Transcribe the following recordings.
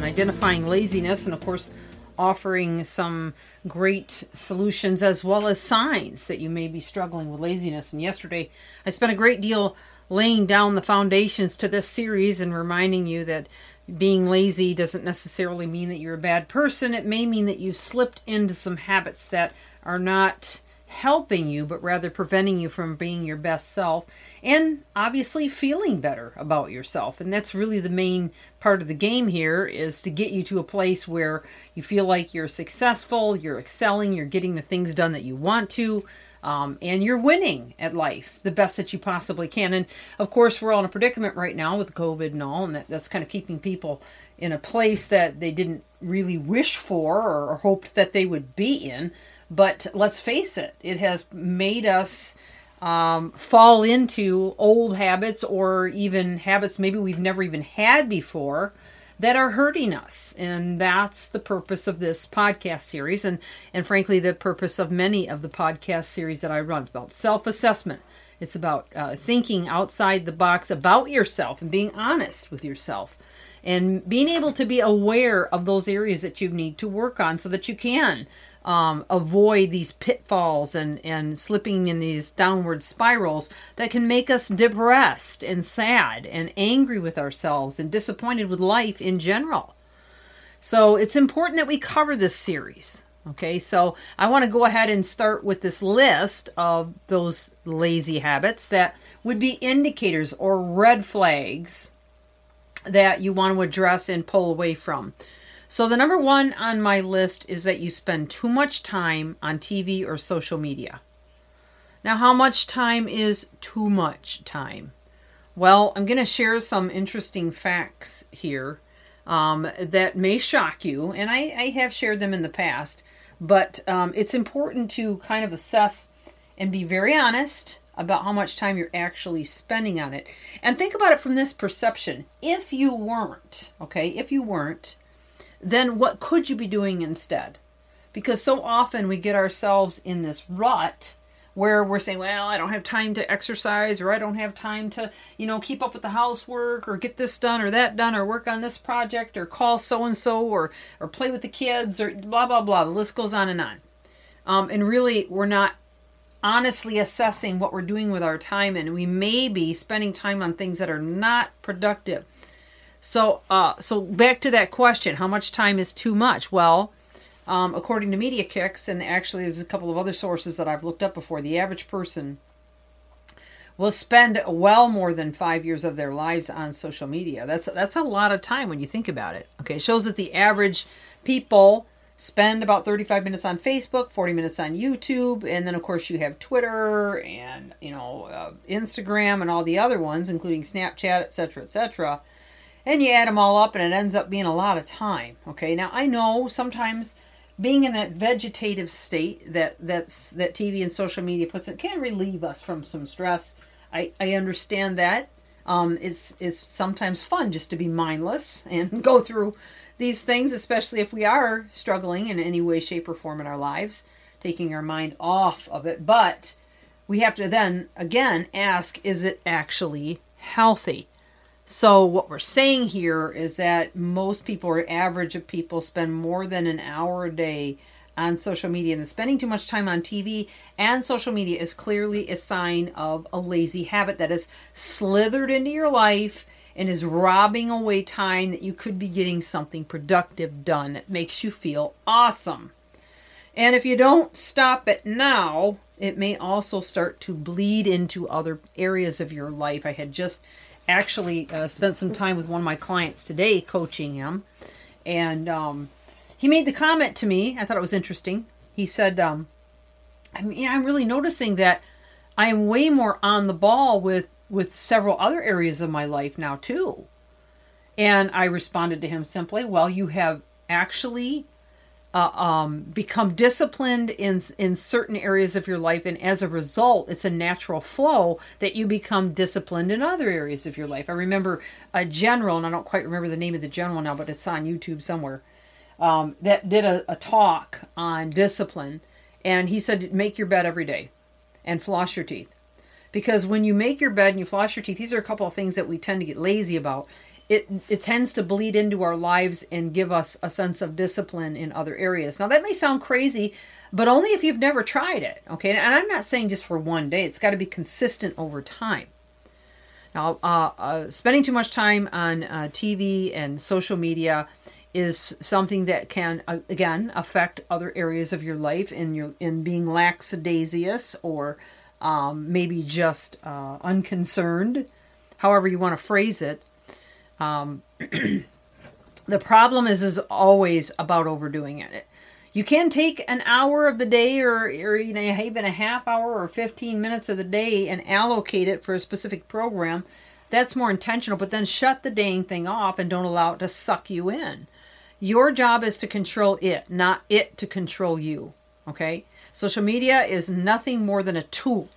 Identifying laziness, and of course offering some great solutions as well as signs that you may be struggling with laziness. And yesterday I spent a great deal laying down the foundations to this series and reminding you that being lazy doesn't necessarily mean that you're a bad person. It may mean that you slipped into some habits that are not helping you, but rather preventing you from being your best self and obviously feeling better about yourself. And that's really the main part of the game here, is to get you to a place where you feel like you're successful, you're excelling, you're getting the things done that you want to, and you're winning at life the best that you possibly can. And of course, we're all in a predicament right now with COVID and all, and that's kind of keeping people in a place that they didn't really wish for or hoped that they would be in. But let's face it, it has made us fall into old habits, or even habits maybe we've never even had before, that are hurting us. And that's the purpose of this podcast series, and frankly, the purpose of many of the podcast series that I run. It's about self-assessment. It's about thinking outside the box about yourself and being honest with yourself, and being able to be aware of those areas that you need to work on so that you can avoid these pitfalls and slipping in these downward spirals that can make us depressed and sad and angry with ourselves and disappointed with life in general. So it's important that we cover this series. Okay, so I want to go ahead and start with this list of those lazy habits that would be indicators or red flags that you want to address and pull away from. So the number one on my list is that you spend too much time on TV or social media. Now, how much time is too much time? Well, I'm going to share some interesting facts here that may shock you, and I have shared them in the past, but it's important to kind of assess and be very honest about how much time you're actually spending on it. And think about it from this perception. If you weren't, then what could you be doing instead? Because so often we get ourselves in this rut where we're saying, well, I don't have time to exercise, or I don't have time to, keep up with the housework, or get this done or that done, or work on this project, or call so-and-so, or play with the kids, or blah, blah, blah. The list goes on and on. And really, we're not honestly assessing what we're doing with our time, and we may be spending time on things that are not productive. So back to that question, how much time is too much? Well, according to Media Kicks, and actually there's a couple of other sources that I've looked up before, the average person will spend well more than 5 years of their lives on social media. That's a lot of time when you think about it. Okay, it shows that the average people spend about 35 minutes on Facebook, 40 minutes on YouTube, and then of course you have Twitter and Instagram and all the other ones, including Snapchat, etc., etc., and you add them all up, and it ends up being a lot of time. Okay, now I know sometimes being in that vegetative state that TV and social media puts in can relieve us from some stress. I understand that. It's sometimes fun just to be mindless and go through these things, especially if we are struggling in any way, shape, or form in our lives, taking our mind off of it. But we have to then, again, ask, is it actually healthy? So what we're saying here is that most people, or average of people, spend more than an hour a day on social media. And spending too much time on TV and social media is clearly a sign of a lazy habit that has slithered into your life and is robbing away time that you could be getting something productive done that makes you feel awesome. And if you don't stop it now, it may also start to bleed into other areas of your life. I had just spent some time with one of my clients today, coaching him, and he made the comment to me, I thought it was interesting. He said, I'm really noticing that I am way more on the ball with several other areas of my life now too. And I responded to him simply, well, you have actually become disciplined in certain areas of your life, and as a result, it's a natural flow that you become disciplined in other areas of your life. I remember a general, and I don't quite remember the name of the general now, but it's on YouTube somewhere, that did a talk on discipline, and he said, make your bed every day and floss your teeth. Because when you make your bed and you floss your teeth, these are a couple of things that we tend to get lazy about. It tends to bleed into our lives and give us a sense of discipline in other areas. Now, that may sound crazy, but only if you've never tried it, okay? And I'm not saying just for one day. It's got to be consistent over time. Now, spending too much time on TV and social media is something that can, again, affect other areas of your life in being lackadaisical or maybe just unconcerned, however you want to phrase it. The problem is always about overdoing it. You can take an hour of the day or even a half hour or 15 minutes of the day and allocate it for a specific program. That's more intentional, but then shut the dang thing off and don't allow it to suck you in. Your job is to control it, not it to control you. Okay? Social media is nothing more than a tool.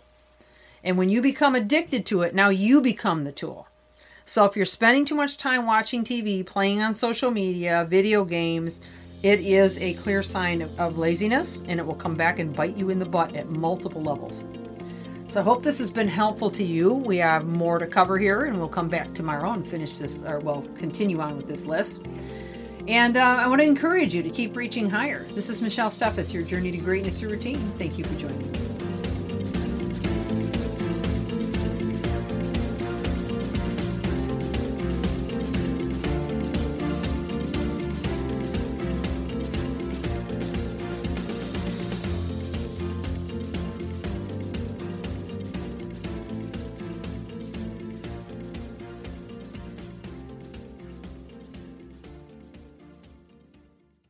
And when you become addicted to it, now you become the tool. So if you're spending too much time watching TV, playing on social media, video games, it is a clear sign of laziness, and it will come back and bite you in the butt at multiple levels. So I hope this has been helpful to you. We have more to cover here, and we'll come back tomorrow and finish this, or we'll continue on with this list. And I want to encourage you to keep reaching higher. This is Michelle Steffes, Your Journey to Greatness Through Routine. Thank you for joining me.